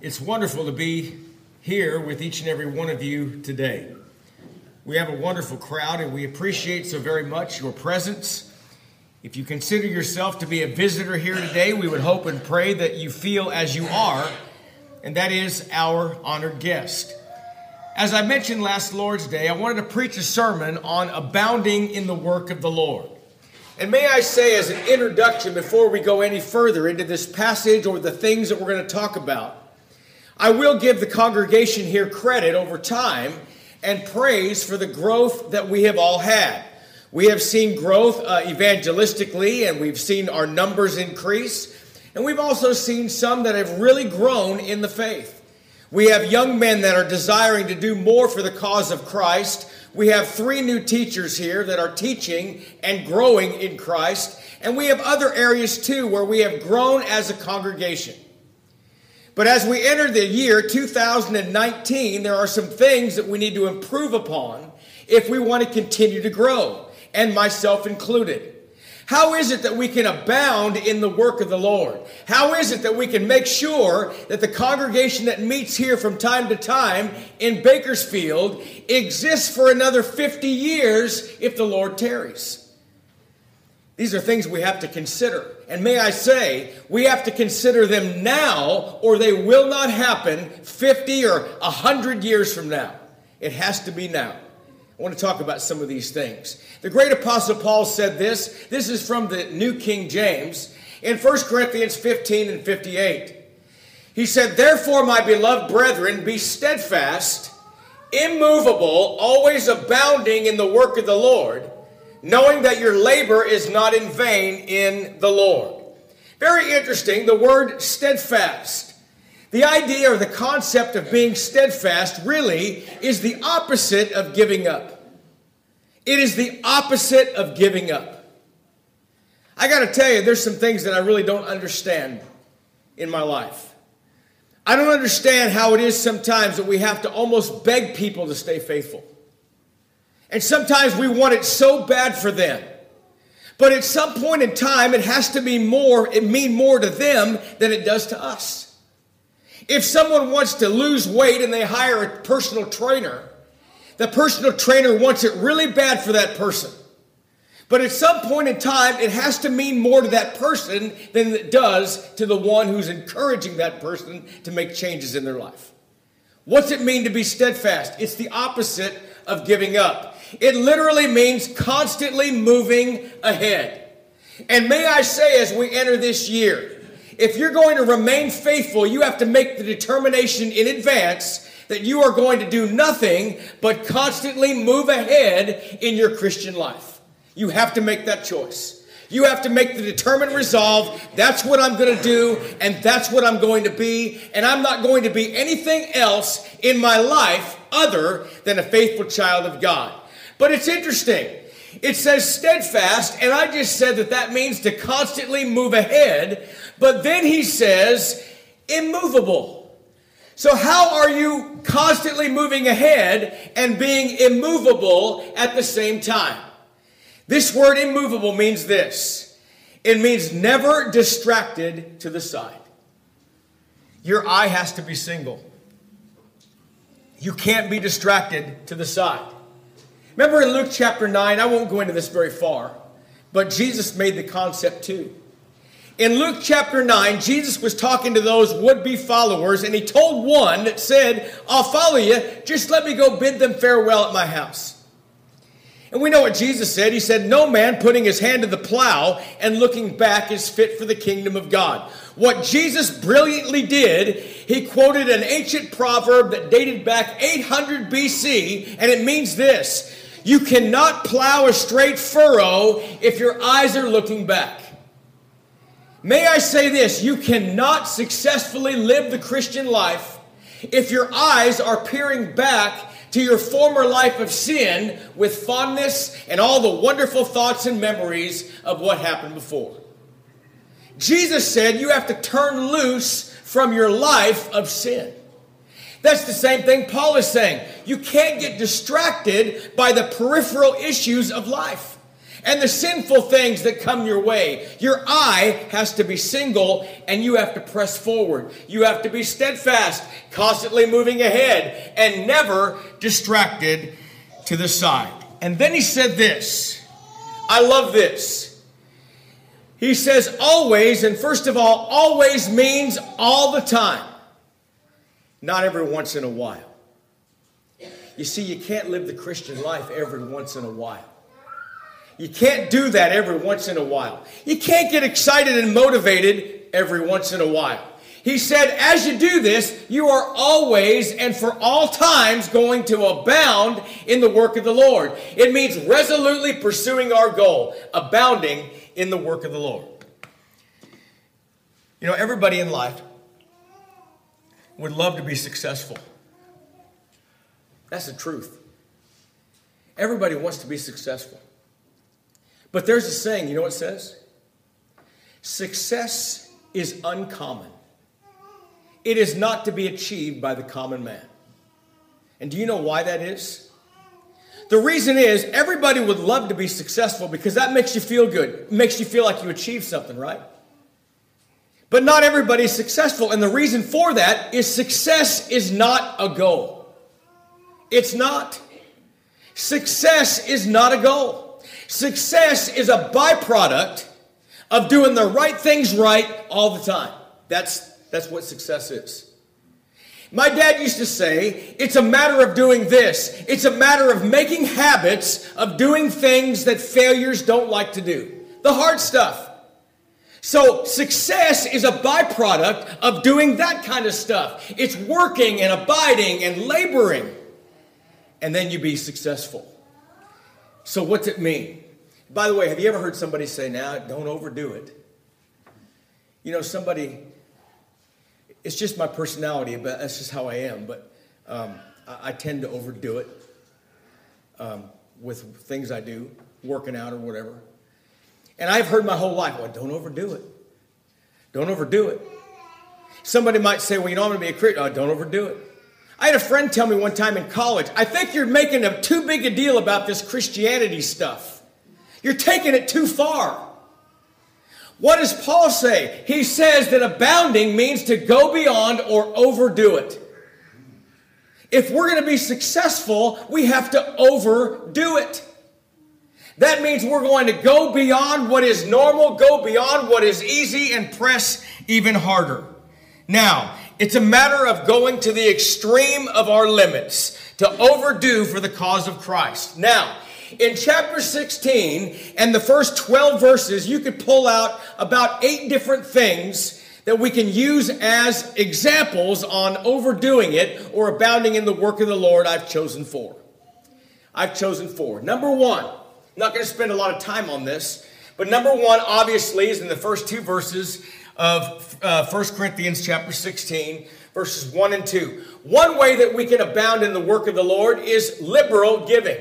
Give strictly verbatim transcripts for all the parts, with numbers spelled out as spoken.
It's wonderful to be here with each and every one of you today. We have a wonderful crowd, and we appreciate so very much your presence. If you consider yourself to be a visitor here today, we would hope and pray that you feel as you are, and that is our honored guest. As I mentioned last Lord's Day, I wanted to preach a sermon on abounding in the work of the Lord. And may I say, as an introduction, before we go any further into this passage or the things that we're going to talk about, I will give the congregation here credit over time and praise for the growth that we have all had. We have seen growth uh, evangelistically, and we've seen our numbers increase. And we've also seen some that have really grown in the faith. We have young men that are desiring to do more for the cause of Christ. We have three new teachers here that are teaching and growing in Christ. And we have other areas too where we have grown as a congregation. But as we enter the year two thousand nineteen, there are some things that we need to improve upon if we want to continue to grow, and myself included. How is it that we can abound in the work of the Lord? How is it that we can make sure that the congregation that meets here from time to time in Bakersfield exists for another fifty years if the Lord tarries? These are things we have to consider. And may I say, we have to consider them now, or they will not happen fifty or one hundred years from now. It has to be now. I want to talk about some of these things. The great apostle Paul said this. This is from the New King James in First Corinthians fifteen and fifty-eight. He said, "Therefore, my beloved brethren, be steadfast, immovable, always abounding in the work of the Lord, knowing that your labor is not in vain in the Lord." Very interesting, the word steadfast. The idea or the concept of being steadfast really is the opposite of giving up. It is the opposite of giving up. I got to tell you, there's some things that I really don't understand in my life. I don't understand how it is sometimes that we have to almost beg people to stay faithful. And sometimes we want it so bad for them. But at some point in time, it has to be more, it mean more to them than it does to us. If someone wants to lose weight and they hire a personal trainer, the personal trainer wants it really bad for that person. But at some point in time, it has to mean more to that person than it does to the one who's encouraging that person to make changes in their life. What's it mean to be steadfast? It's the opposite of giving up. It literally means constantly moving ahead. And may I say, as we enter this year, if you're going to remain faithful, you have to make the determination in advance that you are going to do nothing but constantly move ahead in your Christian life. You have to make that choice. You have to make the determined resolve, that's what I'm going to do, and that's what I'm going to be, and I'm not going to be anything else in my life other than a faithful child of God. But it's interesting. It says steadfast, and I just said that that means to constantly move ahead, but then he says immovable. So how are you constantly moving ahead and being immovable at the same time? This word immovable means this. It means never distracted to the side. Your eye has to be single. You can't be distracted to the side. Remember in Luke chapter nine, I won't go into this very far, but Jesus made the concept too. In Luke chapter nine, Jesus was talking to those would-be followers, and he told one that said, "I'll follow you, just let me go bid them farewell at my house." And we know what Jesus said. He said, "No man putting his hand to the plow and looking back is fit for the kingdom of God." What Jesus brilliantly did, he quoted an ancient proverb that dated back eight hundred B C, and it means this: you cannot plow a straight furrow if your eyes are looking back. May I say this, you cannot successfully live the Christian life if your eyes are peering back to your former life of sin with fondness and all the wonderful thoughts and memories of what happened before. Jesus said you have to turn loose from your life of sin. That's the same thing Paul is saying. You can't get distracted by the peripheral issues of life. and the sinful things that come your way. Your eye has to be single, and you have to press forward. You have to be steadfast, constantly moving ahead, and never distracted to the side. And then he said this. I love this. He says always, and first of all, always means all the time, not every once in a while. You see, you can't live the Christian life every once in a while. You can't do that every once in a while. You can't get excited and motivated every once in a while. He said, as you do this, you are always and for all times going to abound in the work of the Lord. It means resolutely pursuing our goal, abounding in the work of the Lord. You know, everybody in life would love to be successful. That's the truth. Everybody wants to be successful. But there's a saying, you know what it says? Success is uncommon. It is not to be achieved by the common man. And do you know why that is? The reason is everybody would love to be successful because that makes you feel good. It makes you feel like you achieved something, right? But not everybody's successful. And the reason for that is success is not a goal. It's not. Success is not a goal. Success is a byproduct of doing the right things right all the time. That's, that's what success is. My dad used to say, it's a matter of doing this. It's a matter of making habits of doing things that failures don't like to do. The hard stuff. So success is a byproduct of doing that kind of stuff. It's working and abiding and laboring. And then you be successful. So what's it mean? By the way, have you ever heard somebody say, now, don't overdo it? You know, somebody, it's just my personality, but that's just how I am. But um, I, I tend to overdo it um, with things I do, working out or whatever. And I've heard my whole life, well, don't overdo it. Don't overdo it. Somebody might say, well, you know, I'm going to be a Christian. Oh, don't overdo it. I had a friend tell me one time in college, I think you're making a, too big a deal about this Christianity stuff. You're taking it too far. What does Paul say? He says that abounding means to go beyond or overdo it. If we're going to be successful, we have to overdo it. That means we're going to go beyond what is normal, go beyond what is easy, and press even harder. Now, it's a matter of going to the extreme of our limits, to overdo for the cause of Christ. Now, in chapter sixteen and the first twelve verses, you could pull out about eight different things that we can use as examples on overdoing it or abounding in the work of the Lord. I've chosen four. I've chosen four. Number one, I'm not going to spend a lot of time on this, but number one, obviously, is in the first two verses of uh, First Corinthians chapter sixteen, verses one and two. One way that we can abound in the work of the Lord is liberal giving.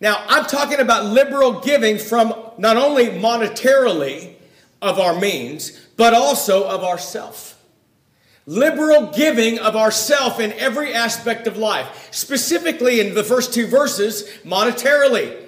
Now, I'm talking about liberal giving from not only monetarily of our means, but also of ourself. Liberal giving of ourself in every aspect of life, specifically in the first two verses, monetarily.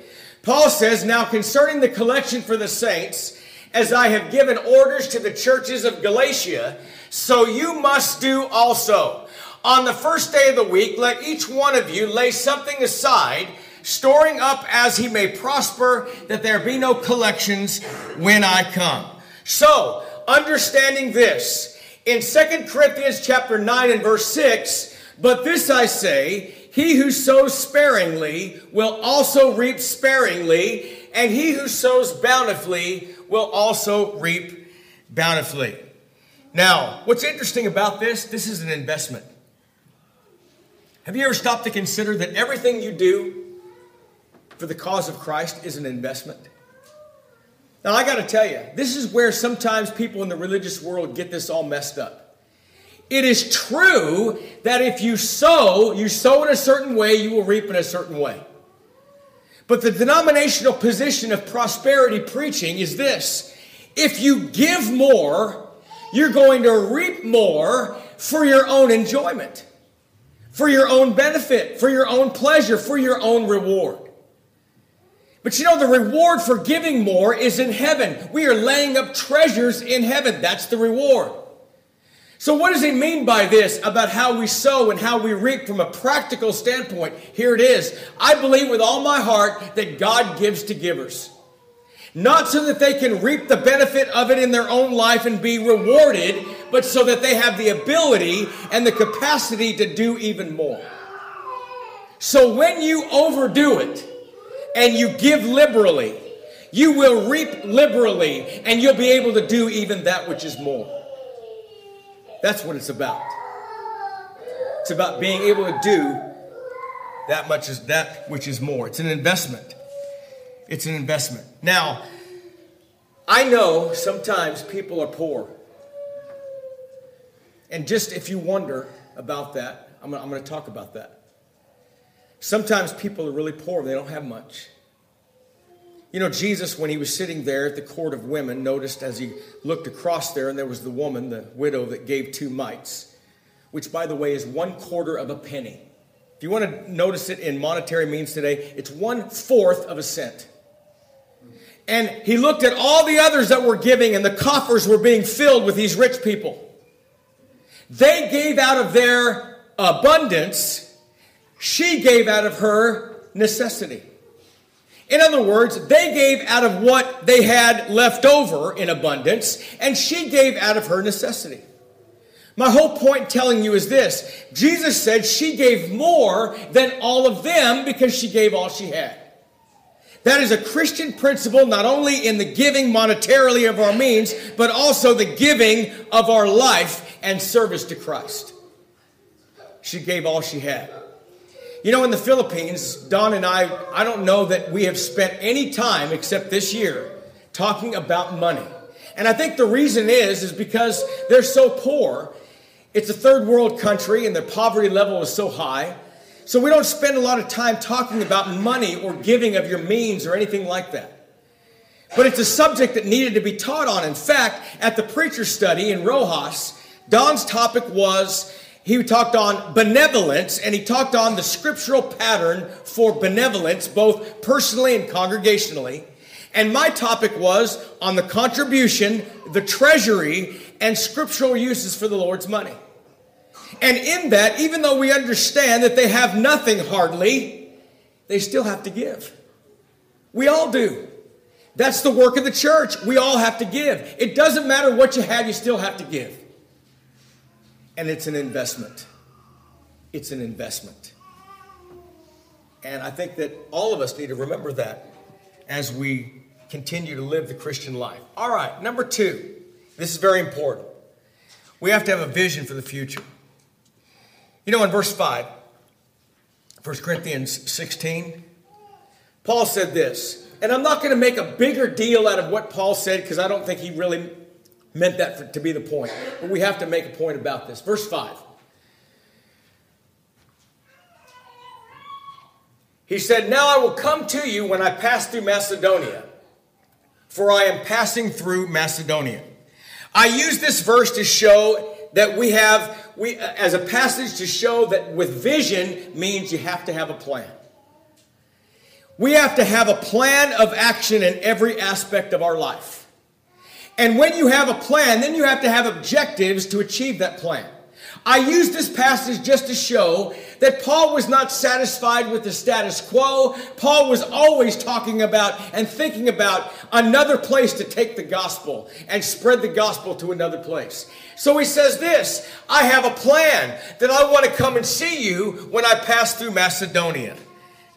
Paul says, now concerning the collection for the saints, as I have given orders to the churches of Galatia, so you must do also. On the first day of the week, let each one of you lay something aside, storing up as he may prosper, that there be no collections when I come. So, understanding this, in Second Corinthians chapter nine and verse six, but this I say, he who sows sparingly will also reap sparingly, and he who sows bountifully will also reap bountifully. Now, what's interesting about this, this is an investment. Have you ever stopped to consider that everything you do for the cause of Christ is an investment? Now, I got to tell you, this is where sometimes people in the religious world get this all messed up. It is true that if you sow, you sow in a certain way, you will reap in a certain way. But the denominational position of prosperity preaching is this. If you give more, you're going to reap more for your own enjoyment, for your own benefit, for your own pleasure, for your own reward. But you know, the reward for giving more is in heaven. We are laying up treasures in heaven. That's the reward. So what does he mean by this about how we sow and how we reap from a practical standpoint? Here it is. I believe with all my heart that God gives to givers. Not so that they can reap the benefit of it in their own life and be rewarded, but so that they have the ability and the capacity to do even more. So when you overdo it and you give liberally, you will reap liberally and you'll be able to do even that which is more. That's what it's about. It's about being able to do that much is that which is more. It's an investment. It's an investment. Now, I know sometimes people are poor. And just if you wonder about that, I'm going to talk about that. Sometimes people are really poor. They don't have much. You know, Jesus, when he was sitting there at the court of women, noticed as he looked across there, and there was the woman, the widow that gave two mites, which, by the way, is one quarter of a penny. If you want to notice it in monetary means today, it's one fourth of a cent. And he looked at all the others that were giving, and the coffers were being filled with these rich people. They gave out of their abundance. She gave out of her necessity. In other words, they gave out of what they had left over in abundance, and she gave out of her necessity. My whole point telling you is this. Jesus said she gave more than all of them because she gave all she had. That is a Christian principle, not only in the giving monetarily of our means, but also the giving of our life and service to Christ. She gave all she had. You know, in the Philippines, Don and I, I don't know that we have spent any time except this year talking about money. And I think the reason is, is because they're so poor. It's a third world country and their poverty level is so high. So we don't spend a lot of time talking about money or giving of your means or anything like that. But it's a subject that needed to be taught on. In fact, at the preacher study in Rojas, Don's topic was, he talked on benevolence, and he talked on the scriptural pattern for benevolence, both personally and congregationally. And my topic was on the contribution, the treasury, and scriptural uses for the Lord's money. And in that, even though we understand that they have nothing hardly, they still have to give. We all do. That's the work of the church. We all have to give. It doesn't matter what you have, you still have to give. And it's an investment. It's an investment. And I think that all of us need to remember that as we continue to live the Christian life. All right, number two. This is very important. We have to have a vision for the future. You know, in verse five, First Corinthians sixteen, Paul said this, and I'm not going to make a bigger deal out of what Paul said because I don't think he really meant that for, to be the point, but we have to make a point about this. Verse five, he said, "Now I will come to you when I pass through Macedonia, for I am passing through Macedonia." I use this verse to show that we have... We, as a passage to show that with vision means you have to have a plan. We have to have a plan of action in every aspect of our life. And when you have a plan, then you have to have objectives to achieve that plan. I use this passage just to show that Paul was not satisfied with the status quo. Paul was always talking about and thinking about another place to take the gospel and spread the gospel to another place. So he says this, I have a plan that I want to come and see you when I pass through Macedonia.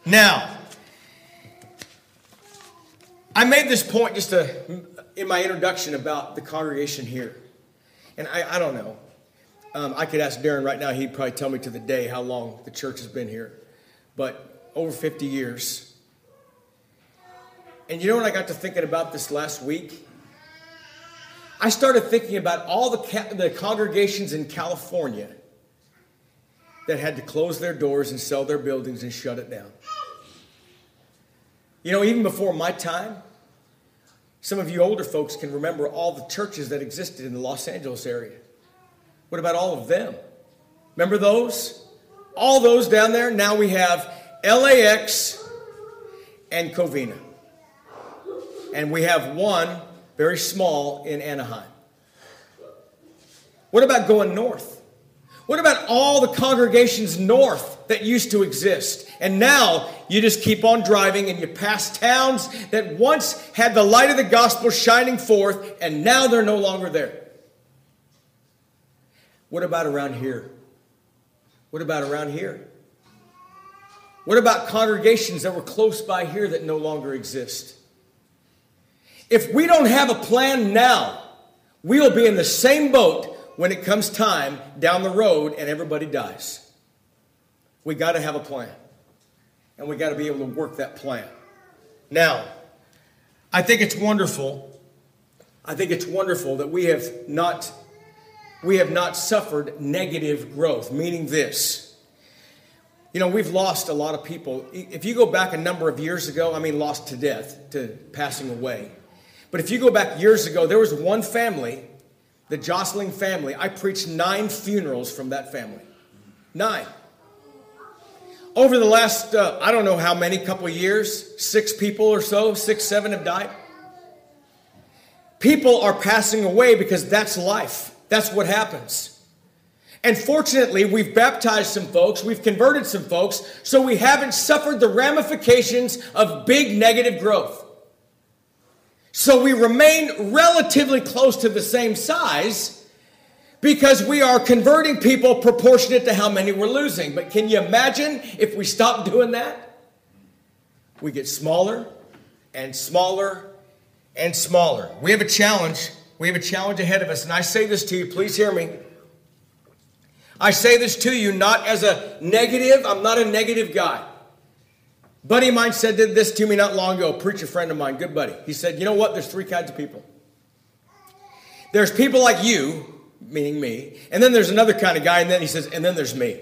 Now, I made this point just to, in my introduction about the congregation here. And I, I don't know. Um, I could ask Darren right now. He'd probably tell me to the day how long the church has been here. But over fifty years. And you know what I got to thinking about this last week? I started thinking about all the, ca- the congregations in California that had to close their doors and sell their buildings and shut it down. You know, even before my time, some of you older folks can remember all the churches that existed in the Los Angeles area. What about all of them? Remember those? All those down there? Now we have L A X and Covina. and we have one very small in Anaheim. What about going north? What about all the congregations north that used to exist? And now you just keep on driving and you pass towns that once had the light of the gospel shining forth, and now they're no longer there. What about around here? What about around here? What about congregations that were close by here that no longer exist? If we don't have a plan now, we'll be in the same boat when it comes time down the road and everybody dies. We got to have a plan. And we got to be able to work that plan. Now, I think it's wonderful. I think it's wonderful that we have not we have not suffered negative growth, meaning this. You know, we've lost a lot of people. If you go back a number of years ago, I mean lost to death, to passing away. But if you go back years ago, there was one family, the Jostling family. I preached nine funerals from that family. Nine. Over the last, uh, I don't know how many, couple years, six people or so, six, seven have died. People are passing away because that's life. That's what happens. And fortunately, we've baptized some folks, we've converted some folks, so we haven't suffered the ramifications of big negative growth. So we remain relatively close to the same size because we are converting people proportionate to how many we're losing. But can you imagine if we stop doing that? We get smaller and smaller and smaller. We have a challenge. We have a challenge ahead of us. And I say this to you, please hear me. I say this to you not as a negative. I'm not a negative guy. A buddy of mine said did this to me not long ago. A preacher friend of mine, good buddy. He said, you know what? There's three kinds of people. There's people like you, meaning me, and then there's another kind of guy, and then he says, and then there's me.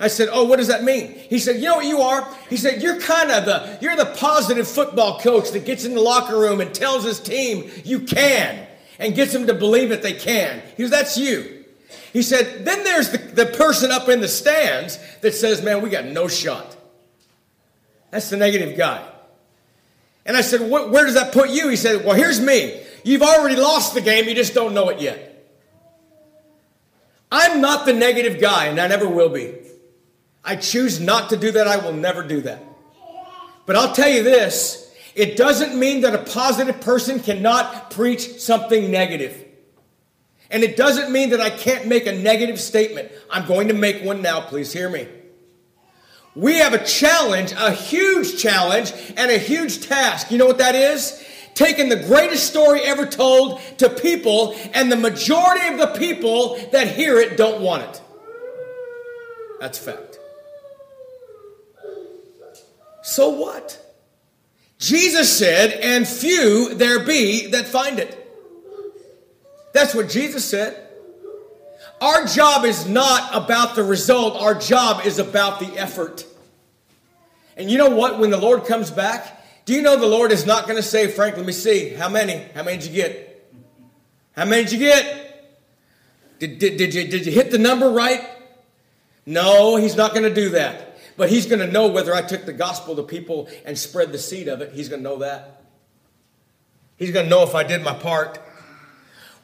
I said, oh, what does that mean? He said, you know what you are? He said, you're kind of the, you're the positive football coach that gets in the locker room and tells his team you can and gets them to believe that they can. He goes, that's you. He said, then there's the, the person up in the stands that says, man, we got no shot. That's the negative guy. And I said, what, where does that put you? He said, well, here's me. You've already lost the game. You just don't know it yet. I'm not the negative guy, and I never will be. I choose not to do that. I will never do that. But I'll tell you this. It doesn't mean that a positive person cannot preach something negative. And it doesn't mean that I can't make a negative statement. I'm going to make one now. Please hear me. We have a challenge, a huge challenge, and a huge task. You know what that is? Taking the greatest story ever told to people, and the majority of the people that hear it don't want it. That's fact. So what? Jesus said, and few there be that find it. That's what Jesus said. Our job is not about the result. Our job is about the effort. And you know what? When the Lord comes back, do you know the Lord is not going to say, Frank, let me see. How many? How many did you get? How many did you get? Did, did, did, you, did you hit the number right? No, he's not going to do that. But he's going to know whether I took the gospel to people and spread the seed of it. He's going to know that. He's going to know if I did my part.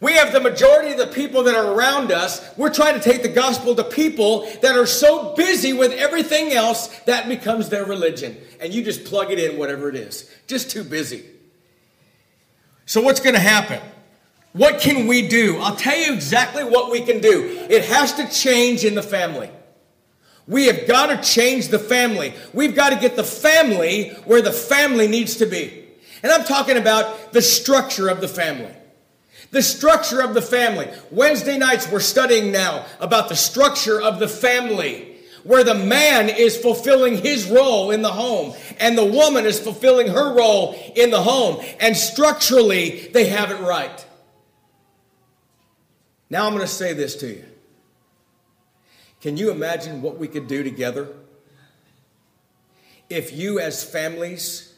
We have the majority of the people that are around us. We're trying to take the gospel to people that are so busy with everything else that becomes their religion. And you just plug it in, whatever it is. Just too busy. So what's going to happen? What can we do? I'll tell you exactly what we can do. It has to change in the family. We have got to change the family. We've got to get the family where the family needs to be. And I'm talking about the structure of the family. The structure of the family. Wednesday nights we're studying now about the structure of the family, where the man is fulfilling his role in the home and the woman is fulfilling her role in the home. And structurally, they have it right. Now I'm going to say this to you. Can you imagine what we could do together if you as families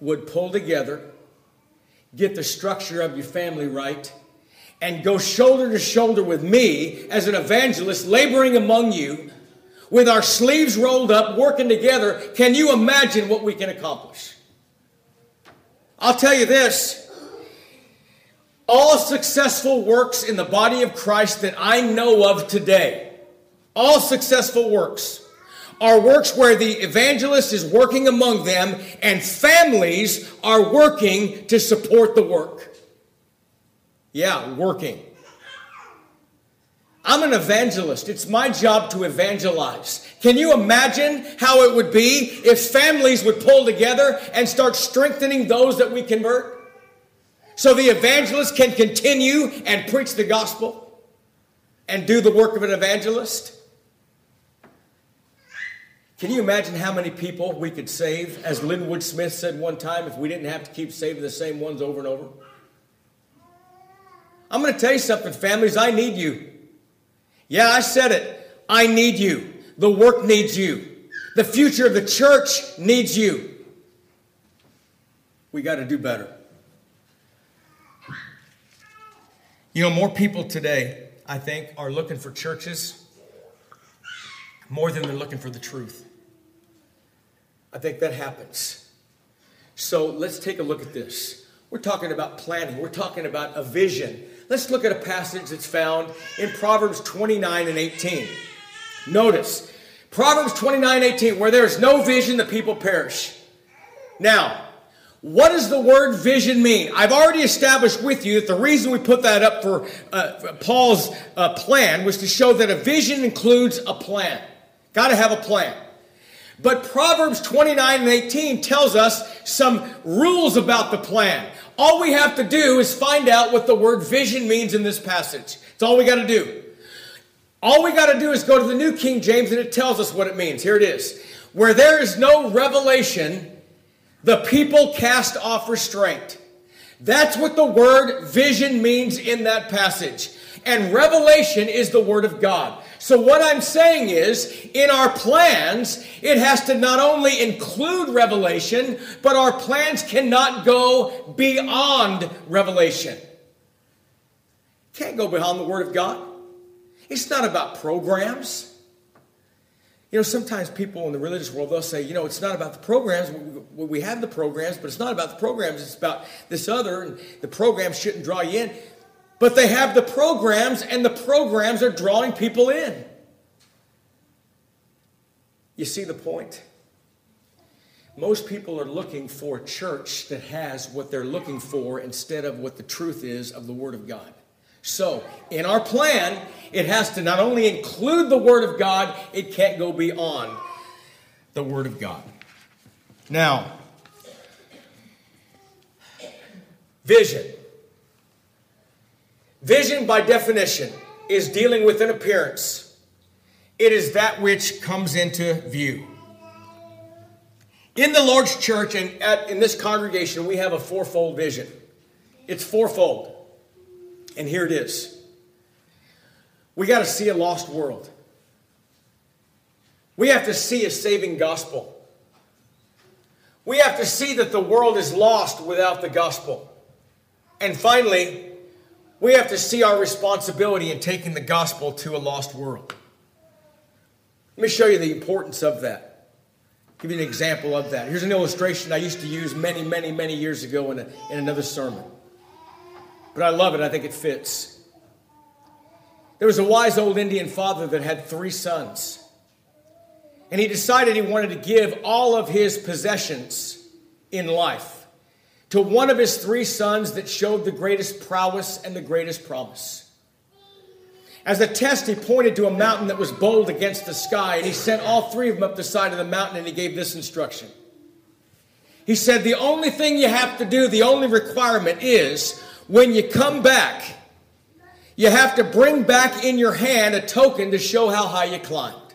would pull together, get the structure of your family right, and go shoulder to shoulder with me as an evangelist laboring among you with our sleeves rolled up, working together? Can you imagine what we can accomplish? I'll tell you this. All successful works in the body of Christ that I know of today, all successful works, are works where the evangelist is working among them and families are working to support the work. Yeah, working. I'm an evangelist. It's my job to evangelize. Can you imagine how it would be if families would pull together and start strengthening those that we convert? So the evangelist can continue and preach the gospel and do the work of an evangelist. Can you imagine how many people we could save, as Linwood Smith said one time, if we didn't have to keep saving the same ones over and over? I'm going to tell you something, families. I need you. Yeah, I said it. I need you. The work needs you. The future of the church needs you. We got to do better. You know, more people today, I think, are looking for churches more than they're looking for the truth. I think that happens. So let's take a look at this. We're talking about planning. We're talking about a vision. Let's look at a passage that's found in Proverbs twenty-nine and eighteen. Notice, Proverbs twenty-nine, eighteen, where there is no vision, the people perish. Now, what does the word vision mean? I've already established with you that the reason we put that up for uh, Paul's uh, plan was to show that a vision includes a plan. Got to have a plan. But Proverbs twenty-nine and eighteen tells us some rules about the plan. All we have to do is find out what the word vision means in this passage. It's all we got to do. All we got to do is go to the New King James and it tells us what it means. Here it is. Where there is no revelation, the people cast off restraint. That's what the word vision means in that passage. And revelation is the word of God. So what I'm saying is, in our plans, it has to not only include revelation, but our plans cannot go beyond revelation. Can't go beyond the word of God. It's not about programs. You know, sometimes people in the religious world, they'll say, you know, it's not about the programs. We have the programs, but it's not about the programs. It's about this other, and the programs shouldn't draw you in. But they have the programs, and the programs are drawing people in. You see the point? Most people are looking for a church that has what they're looking for instead of what the truth is of the Word of God. So, in our plan, it has to not only include the Word of God, it can't go beyond the Word of God. Now, vision. Vision, by definition, is dealing with an appearance. It is that which comes into view. In the Lord's church and at, in this congregation, we have a fourfold vision. It's fourfold. And here it is. We got to see a lost world. We have to see a saving gospel. We have to see that the world is lost without the gospel. And finally, we have to see our responsibility in taking the gospel to a lost world. Let me show you the importance of that. Give you an example of that. Here's an illustration I used to use many, many, many years ago in, a, in another sermon. But I love it. I think it fits. There was a wise old Indian father that had three sons. And he decided he wanted to give all of his possessions in life to one of his three sons that showed the greatest prowess and the greatest promise. As a test, he pointed to a mountain that was bold against the sky, and he sent all three of them up the side of the mountain, and he gave this instruction. He said, the only thing you have to do, the only requirement is, when you come back, you have to bring back in your hand a token to show how high you climbed.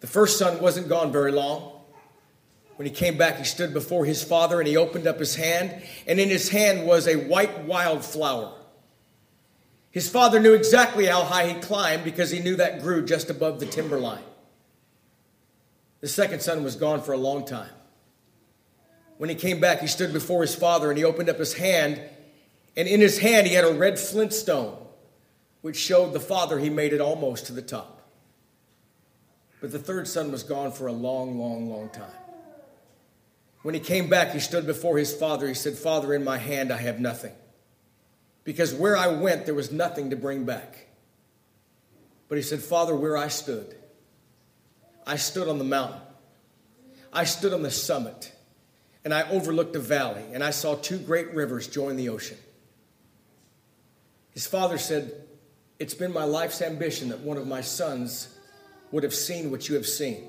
The first son wasn't gone very long. When he came back, he stood before his father and he opened up his hand. And in his hand was a white wildflower. His father knew exactly how high he climbed because he knew that grew just above the timberline. The second son was gone for a long time. When he came back, he stood before his father and he opened up his hand. And in his hand, he had a red flintstone, which showed the father he made it almost to the top. But the third son was gone for a long, long, long time. When he came back, he stood before his father. He said, Father, in my hand I have nothing. Because where I went, there was nothing to bring back. But he said, Father, where I stood, I stood on the mountain. I stood on the summit, and I overlooked the valley, and I saw two great rivers join the ocean. His father said, it's been my life's ambition that one of my sons would have seen what you have seen.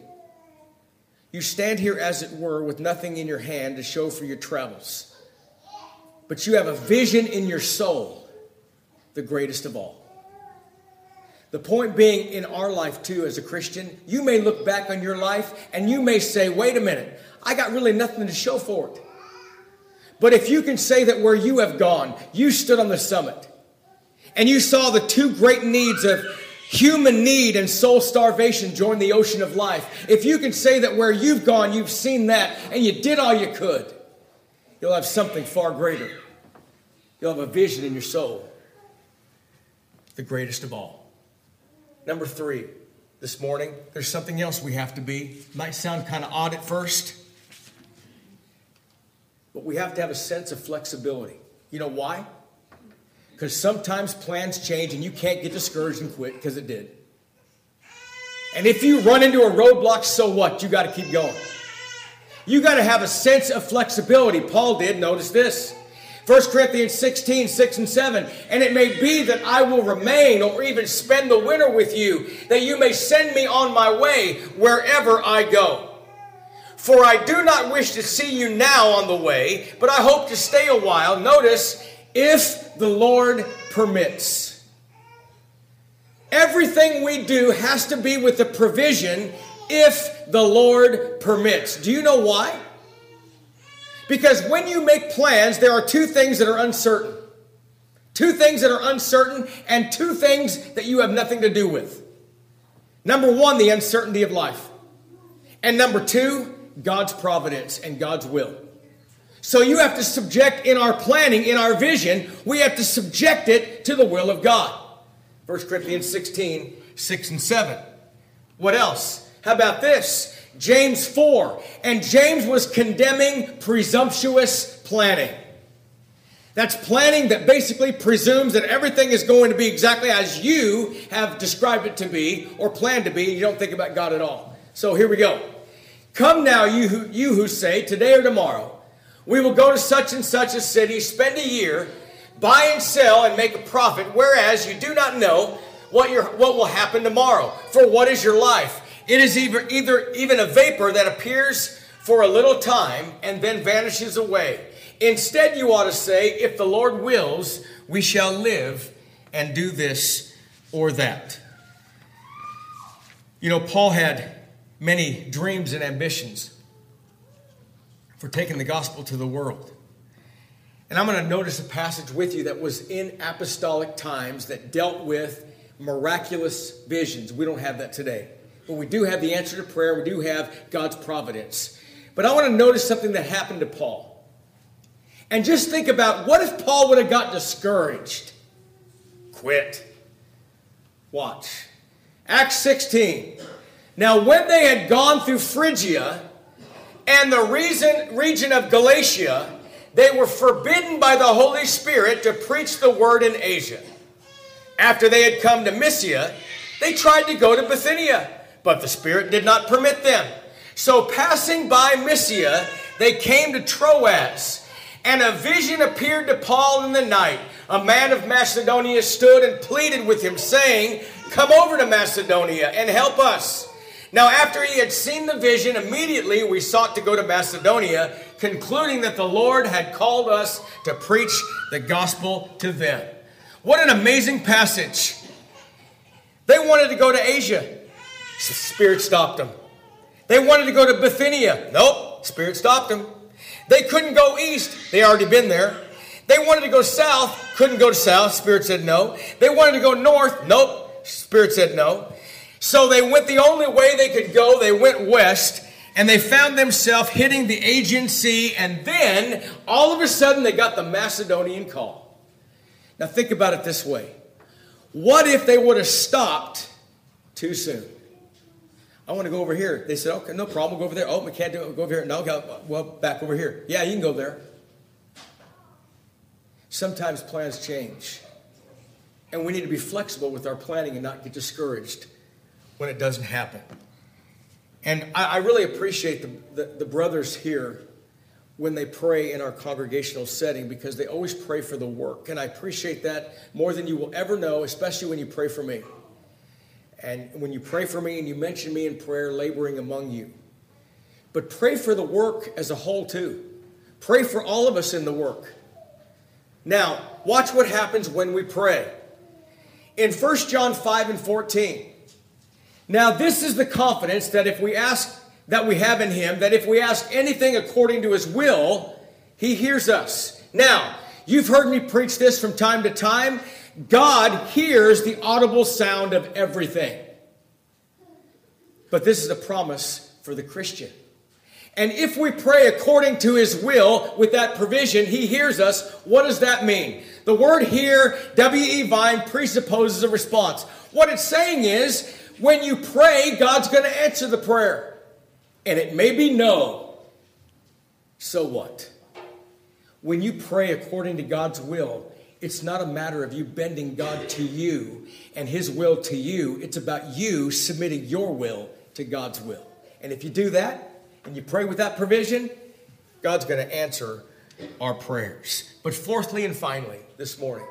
You stand here, as it were, with nothing in your hand to show for your travels. But you have a vision in your soul, the greatest of all. The point being, in our life too, as a Christian, you may look back on your life and you may say, wait a minute, I got really nothing to show for it. But if you can say that where you have gone, you stood on the summit and you saw the two great needs of human need and soul starvation join the ocean of life. If you can say that where you've gone, you've seen that and you did all you could, you'll have something far greater. You'll have a vision in your soul, the greatest of all. Number three, this morning, there's something else we have to be. Might sound kind of odd at first, but we have to have a sense of flexibility. You know why? Because sometimes plans change and you can't get discouraged and quit, because it did. And if you run into a roadblock, so what? You got to keep going. You got to have a sense of flexibility. Paul did. Notice this. First Corinthians sixteen, six and seven, and it may be that I will remain or even spend the winter with you, that you may send me on my way wherever I go. For I do not wish to see you now on the way, but I hope to stay a while. Notice, if the Lord permits. Everything we do has to be with the provision, if the Lord permits. Do you know why? Because when you make plans, there are two things that are uncertain. Two things that are uncertain and two things that you have nothing to do with. Number one, the uncertainty of life. And number two, God's providence and God's will. So you have to subject in our planning, in our vision, we have to subject it to the will of God. First Corinthians sixteen, six and seven. What else? How about this? James four, and James was condemning presumptuous planning. That's planning that basically presumes that everything is going to be exactly as you have described it to be or planned to be, and you don't think about God at all. So here we go. Come now, you who, you who say, today or tomorrow, we will go to such and such a city, spend a year, buy and sell, and make a profit, whereas you do not know what, your, what will happen tomorrow. For what is your life? It is either, either even a vapor that appears for a little time and then vanishes away. Instead, you ought to say, if the Lord wills, we shall live and do this or that. You know, Paul had many dreams and ambitions for taking the gospel to the world. And I'm going to notice a passage with you that was in apostolic times that dealt with miraculous visions. We don't have that today. But we do have the answer to prayer. We do have God's providence. But I want to notice something that happened to Paul. And just think about, what if Paul would have got discouraged? Quit. Watch. Acts sixteen. Now when they had gone through Phrygia and the reason, region of Galatia, they were forbidden by the Holy Spirit to preach the word in Asia. After they had come to Mysia, they tried to go to Bithynia, but the Spirit did not permit them. So passing by Mysia, they came to Troas, and a vision appeared to Paul in the night. A man of Macedonia stood and pleaded with him, saying, come over to Macedonia and help us. Now after he had seen the vision, immediately we sought to go to Macedonia, concluding that the Lord had called us to preach the gospel to them. What an amazing passage. They wanted to go to Asia. Spirit stopped them. They wanted to go to Bithynia. Nope. Spirit stopped them. They couldn't go east. They already been there. They wanted to go south. Couldn't go to south. Spirit said no. They wanted to go north. Nope. Spirit said no. So they went the only way they could go. They went west, and they found themselves hitting the Aegean Sea, and then all of a sudden they got the Macedonian call. Now think about it this way. What if they would have stopped too soon? I want to go over here. They said, okay, no problem. We'll go over there. Oh, we can't do it. We'll go over here. No, go, well, back over here. Yeah, you can go there. Sometimes plans change. And we need to be flexible with our planning and not get discouraged when it doesn't happen. And I, I really appreciate the, the, the brothers here when they pray in our congregational setting, because they always pray for the work. And I appreciate that more than you will ever know, especially when you pray for me. And when you pray for me and you mention me in prayer, laboring among you. But pray for the work as a whole too. Pray for all of us in the work. Now, watch what happens when we pray. In First John five and fourteen. Now this is the confidence that if we ask, that we have in him, that if we ask anything according to his will, he hears us. Now, you've heard me preach this from time to time. God hears the audible sound of everything. But this is a promise for the Christian. And if we pray according to his will, with that provision, he hears us. What does that mean? The word hear, W E Vine, presupposes a response. What it's saying is, when you pray, God's going to answer the prayer. And it may be no. So what? When you pray according to God's will, it's not a matter of you bending God to you and his will to you. It's about you submitting your will to God's will. And if you do that, and you pray with that provision, God's going to answer our prayers. But fourthly and finally, this morning,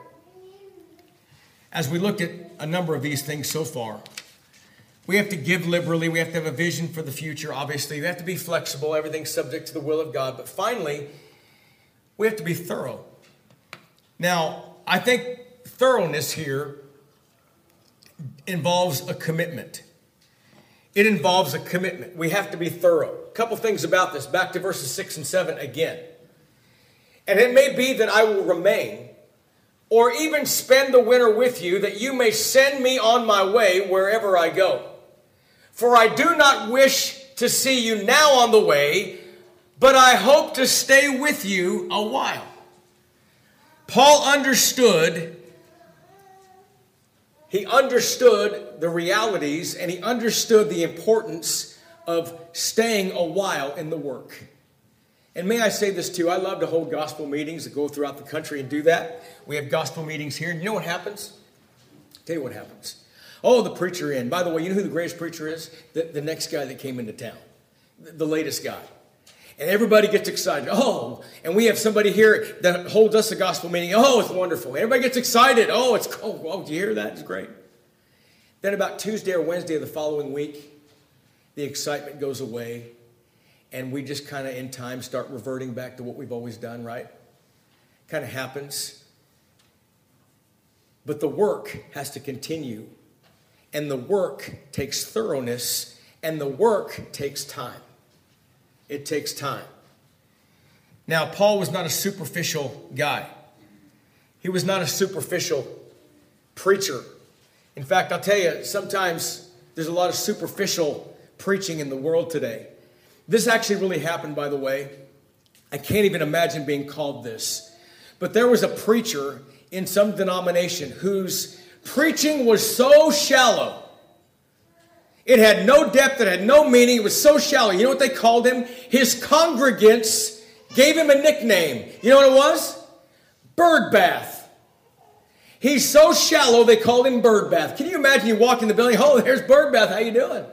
as we looked at a number of these things so far, we have to give liberally. We have to have a vision for the future, obviously. We have to be flexible. Everything's subject to the will of God. But finally, we have to be thorough. Now, I think thoroughness here involves a commitment. It involves a commitment. We have to be thorough. A couple things about this. Back to verses six and seven again. And it may be that I will remain, or even spend the winter with you, that you may send me on my way wherever I go. For I do not wish to see you now on the way, but I hope to stay with you a while. Paul understood, he understood the realities, and he understood the importance of staying a while in the work. And may I say this too, I love to hold gospel meetings that go throughout the country and do that. We have gospel meetings here, and you know what happens? I'll tell you what happens. Oh, the preacher in. By the way, you know who the greatest preacher is? The, the next guy that came into town. The, the latest guy. And everybody gets excited. Oh, and we have somebody here that holds us a gospel meeting. Oh, it's wonderful. Everybody gets excited. Oh, it's cool. Oh, do you hear that? It's great. Then about Tuesday or Wednesday of the following week, the excitement goes away. And we just kind of in time start reverting back to what we've always done, right? Kind of happens. But the work has to continue. And the work takes thoroughness, and the work takes time. It takes time. Now, Paul was not a superficial guy. He was not a superficial preacher. In fact, I'll tell you, sometimes there's a lot of superficial preaching in the world today. This actually really happened, by the way. I can't even imagine being called this. But there was a preacher in some denomination whose preaching was so shallow. It had no depth. It had no meaning. It was so shallow. You know what they called him? His congregants gave him a nickname. You know what it was? Birdbath. He's so shallow, they called him Birdbath. Can you imagine you walk in the building, oh, there's Birdbath. How you doing?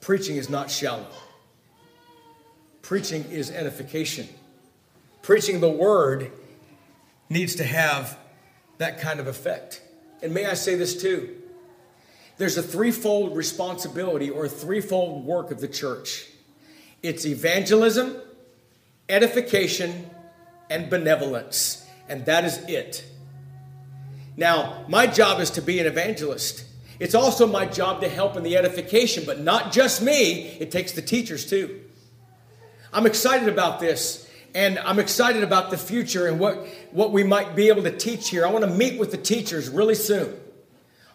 Preaching is not shallow. Preaching is edification. Preaching the word needs to have that kind of effect. And may I say this too? There's a threefold responsibility or threefold work of the church. It's evangelism, edification, and benevolence. And that is it. Now, my job is to be an evangelist. It's also my job to help in the edification, but not just me. It takes the teachers too. I'm excited about this, and I'm excited about the future and what, what we might be able to teach here. I want to meet with the teachers really soon.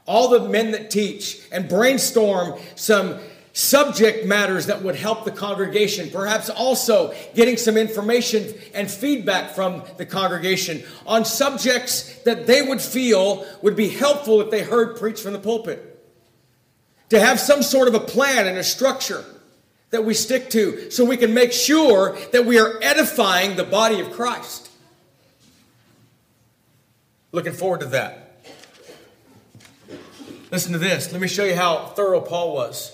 All the men that teach, and brainstorm some subject matters that would help the congregation, perhaps also getting some information and feedback from the congregation on subjects that they would feel would be helpful if they heard preached from the pulpit. To have some sort of a plan and a structure that we stick to so we can make sure that we are edifying the body of Christ. Looking forward to that. Listen to this. Let me show you how thorough Paul was.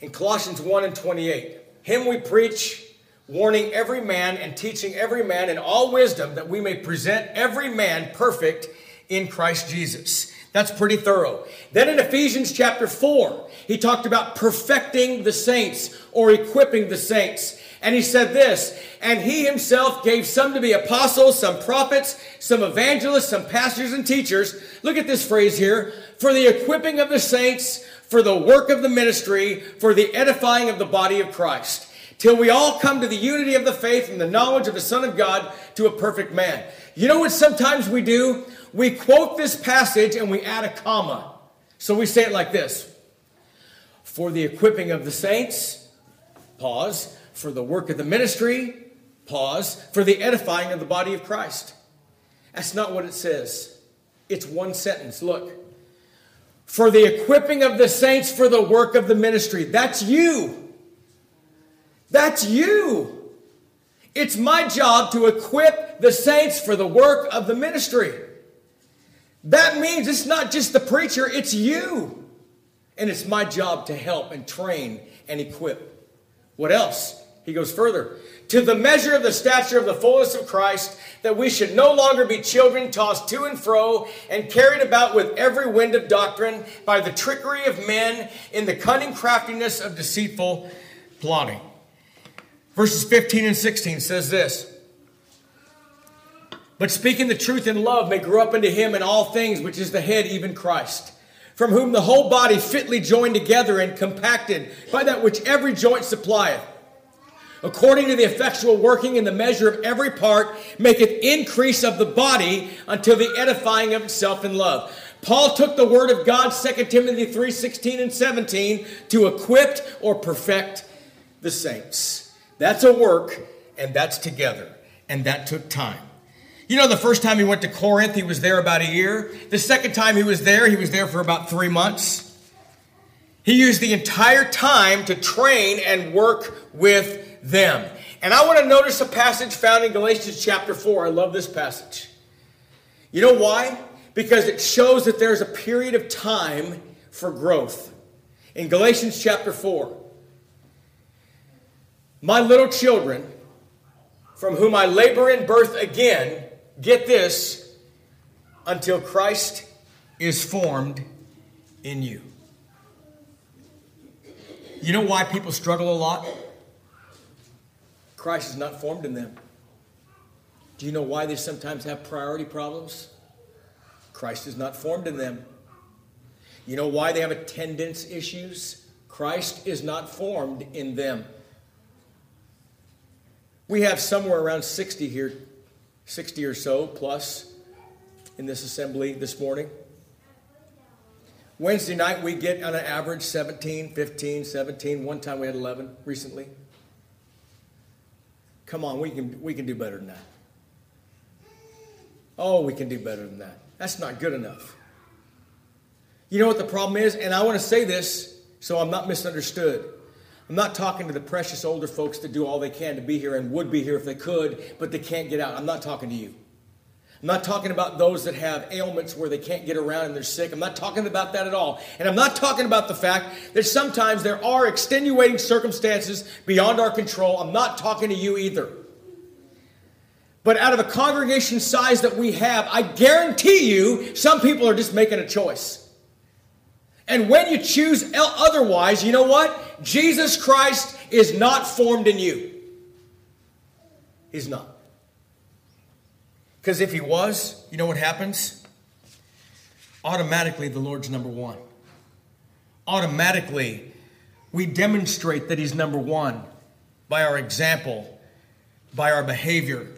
In Colossians one and twenty-eight, him we preach, warning every man and teaching every man in all wisdom, that we may present every man perfect in Christ Jesus. That's pretty thorough. Then in Ephesians chapter four, he talked about perfecting the saints or equipping the saints. And he said this, and he himself gave some to be apostles, some prophets, some evangelists, some pastors and teachers. Look at this phrase here, for the equipping of the saints, for the work of the ministry, for the edifying of the body of Christ, till we all come to the unity of the faith and the knowledge of the Son of God, to a perfect man. You know what sometimes we do? We quote this passage and we add a comma. So we say it like this. For the equipping of the saints, pause. For the work of the ministry, pause. For the edifying of the body of Christ. That's not what it says. It's one sentence. Look. For the equipping of the saints for the work of the ministry. That's you. That's you. It's my job to equip the saints for the work of the ministry. That means it's not just the preacher, it's you. And it's my job to help and train and equip. What else? He goes further. To the measure of the stature of the fullness of Christ, that we should no longer be children tossed to and fro and carried about with every wind of doctrine by the trickery of men in the cunning craftiness of deceitful plotting. Verses fifteen and sixteen says this. But speaking the truth in love may grow up into him in all things, which is the head, even Christ, from whom the whole body fitly joined together and compacted by that which every joint supplieth, according to the effectual working in the measure of every part, maketh increase of the body until the edifying of itself in love. Paul took the word of God, Second Timothy three sixteen and seventeen, to equip or perfect the saints. That's a work, and that's together, and that took time. You know, the first time he went to Corinth, he was there about a year. The second time he was there, he was there for about three months. He used the entire time to train and work with them. And I want to notice a passage found in Galatians chapter four. I love this passage. You know why? Because it shows that there's a period of time for growth. In Galatians chapter four, my little children, from whom I labor in birth again, get this, until Christ is formed in you. You know why people struggle a lot? Christ is not formed in them. Do you know why they sometimes have priority problems? Christ is not formed in them. You know why they have attendance issues? Christ is not formed in them. We have somewhere around sixty here, sixty or so plus in this assembly this morning. Wednesday night we get on an average seventeen, fifteen, seventeen. One time we had eleven recently. Come on, we can, we can do better than that. Oh, we can do better than that. That's not good enough. You know what the problem is? And I want to say this so I'm not misunderstood. I'm not talking to the precious older folks that do all they can to be here and would be here if they could, but they can't get out. I'm not talking to you. I'm not talking about those that have ailments where they can't get around and they're sick. I'm not talking about that at all. And I'm not talking about the fact that sometimes there are extenuating circumstances beyond our control. I'm not talking to you either. But out of a congregation size that we have, I guarantee you some people are just making a choice. And when you choose otherwise, you know what? Jesus Christ is not formed in you. He's not. Because if he was, you know what happens? Automatically, the Lord's number one. Automatically, we demonstrate that he's number one by our example, by our behavior.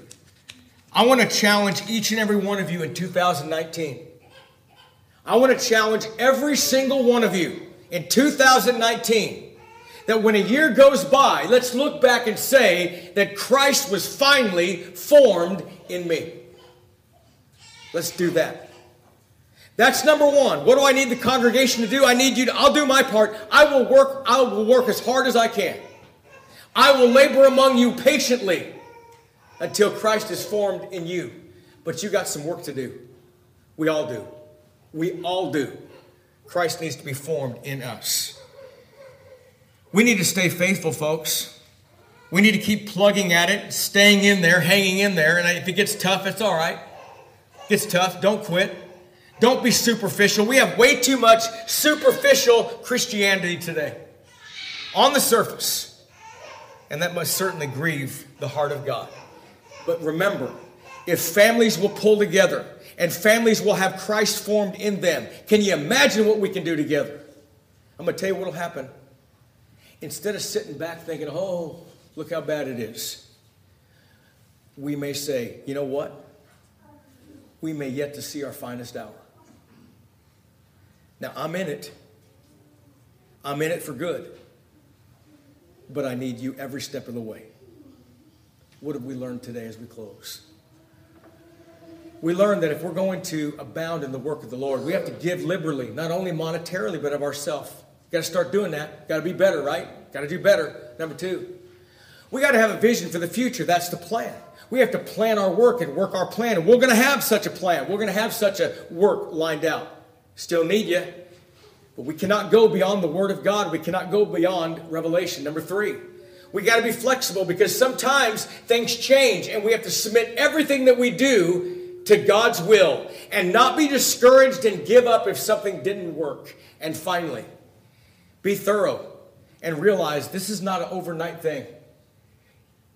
I want to challenge each and every one of you in two thousand nineteen. I want to challenge every single one of you in two thousand nineteen that when a year goes by, let's look back and say that Christ was finally formed in me. Let's do that. That's number one. What do I need the congregation to do? I need you to, I'll do my part. I will work, I will work as hard as I can. I will labor among you patiently until Christ is formed in you. But you got some work to do. We all do. We all do. Christ needs to be formed in us. We need to stay faithful, folks. We need to keep plugging at it, staying in there, hanging in there. And if it gets tough, it's all right. It gets tough. Don't quit. Don't be superficial. We have way too much superficial Christianity today. On the surface. And that must certainly grieve the heart of God. But remember, if families will pull together and families will have Christ formed in them, can you imagine what we can do together? I'm going to tell you what will happen. Instead of sitting back thinking, oh, look how bad it is, we may say, you know what? We may yet to see our finest hour. Now, I'm in it. I'm in it for good. But I need you every step of the way. What have we learned today as we close? We learned that if we're going to abound in the work of the Lord, we have to give liberally, not only monetarily, but of ourselves. Got to start doing that. Got to be better, right? Got to do better. Number two, we got to have a vision for the future. That's the plan. We have to plan our work and work our plan. And we're going to have such a plan. We're going to have such a work lined out. Still need you. But we cannot go beyond the Word of God. We cannot go beyond revelation. Number three, we got to be flexible because sometimes things change and we have to submit everything that we do to God's will and not be discouraged and give up if something didn't work. And finally, be thorough and realize this is not an overnight thing.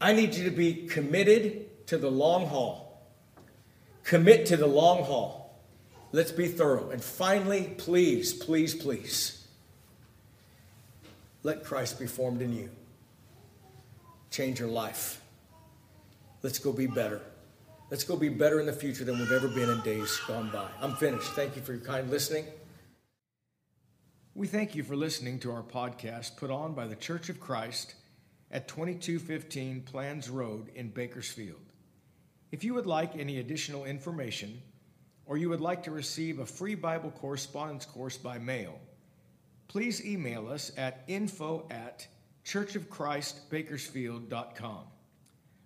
I need you to be committed to the long haul. Commit to the long haul. Let's be thorough. And finally, please, please, please, let Christ be formed in you. Change your life. Let's go be better. Let's go be better in the future than we've ever been in days gone by. I'm finished. Thank you for your kind listening. We thank you for listening to our podcast put on by the Church of Christ at twenty-two fifteen Plans Road in Bakersfield. If you would like any additional information, or you would like to receive a free Bible correspondence course by mail, please email us at info at church of christ bakersfield dot com.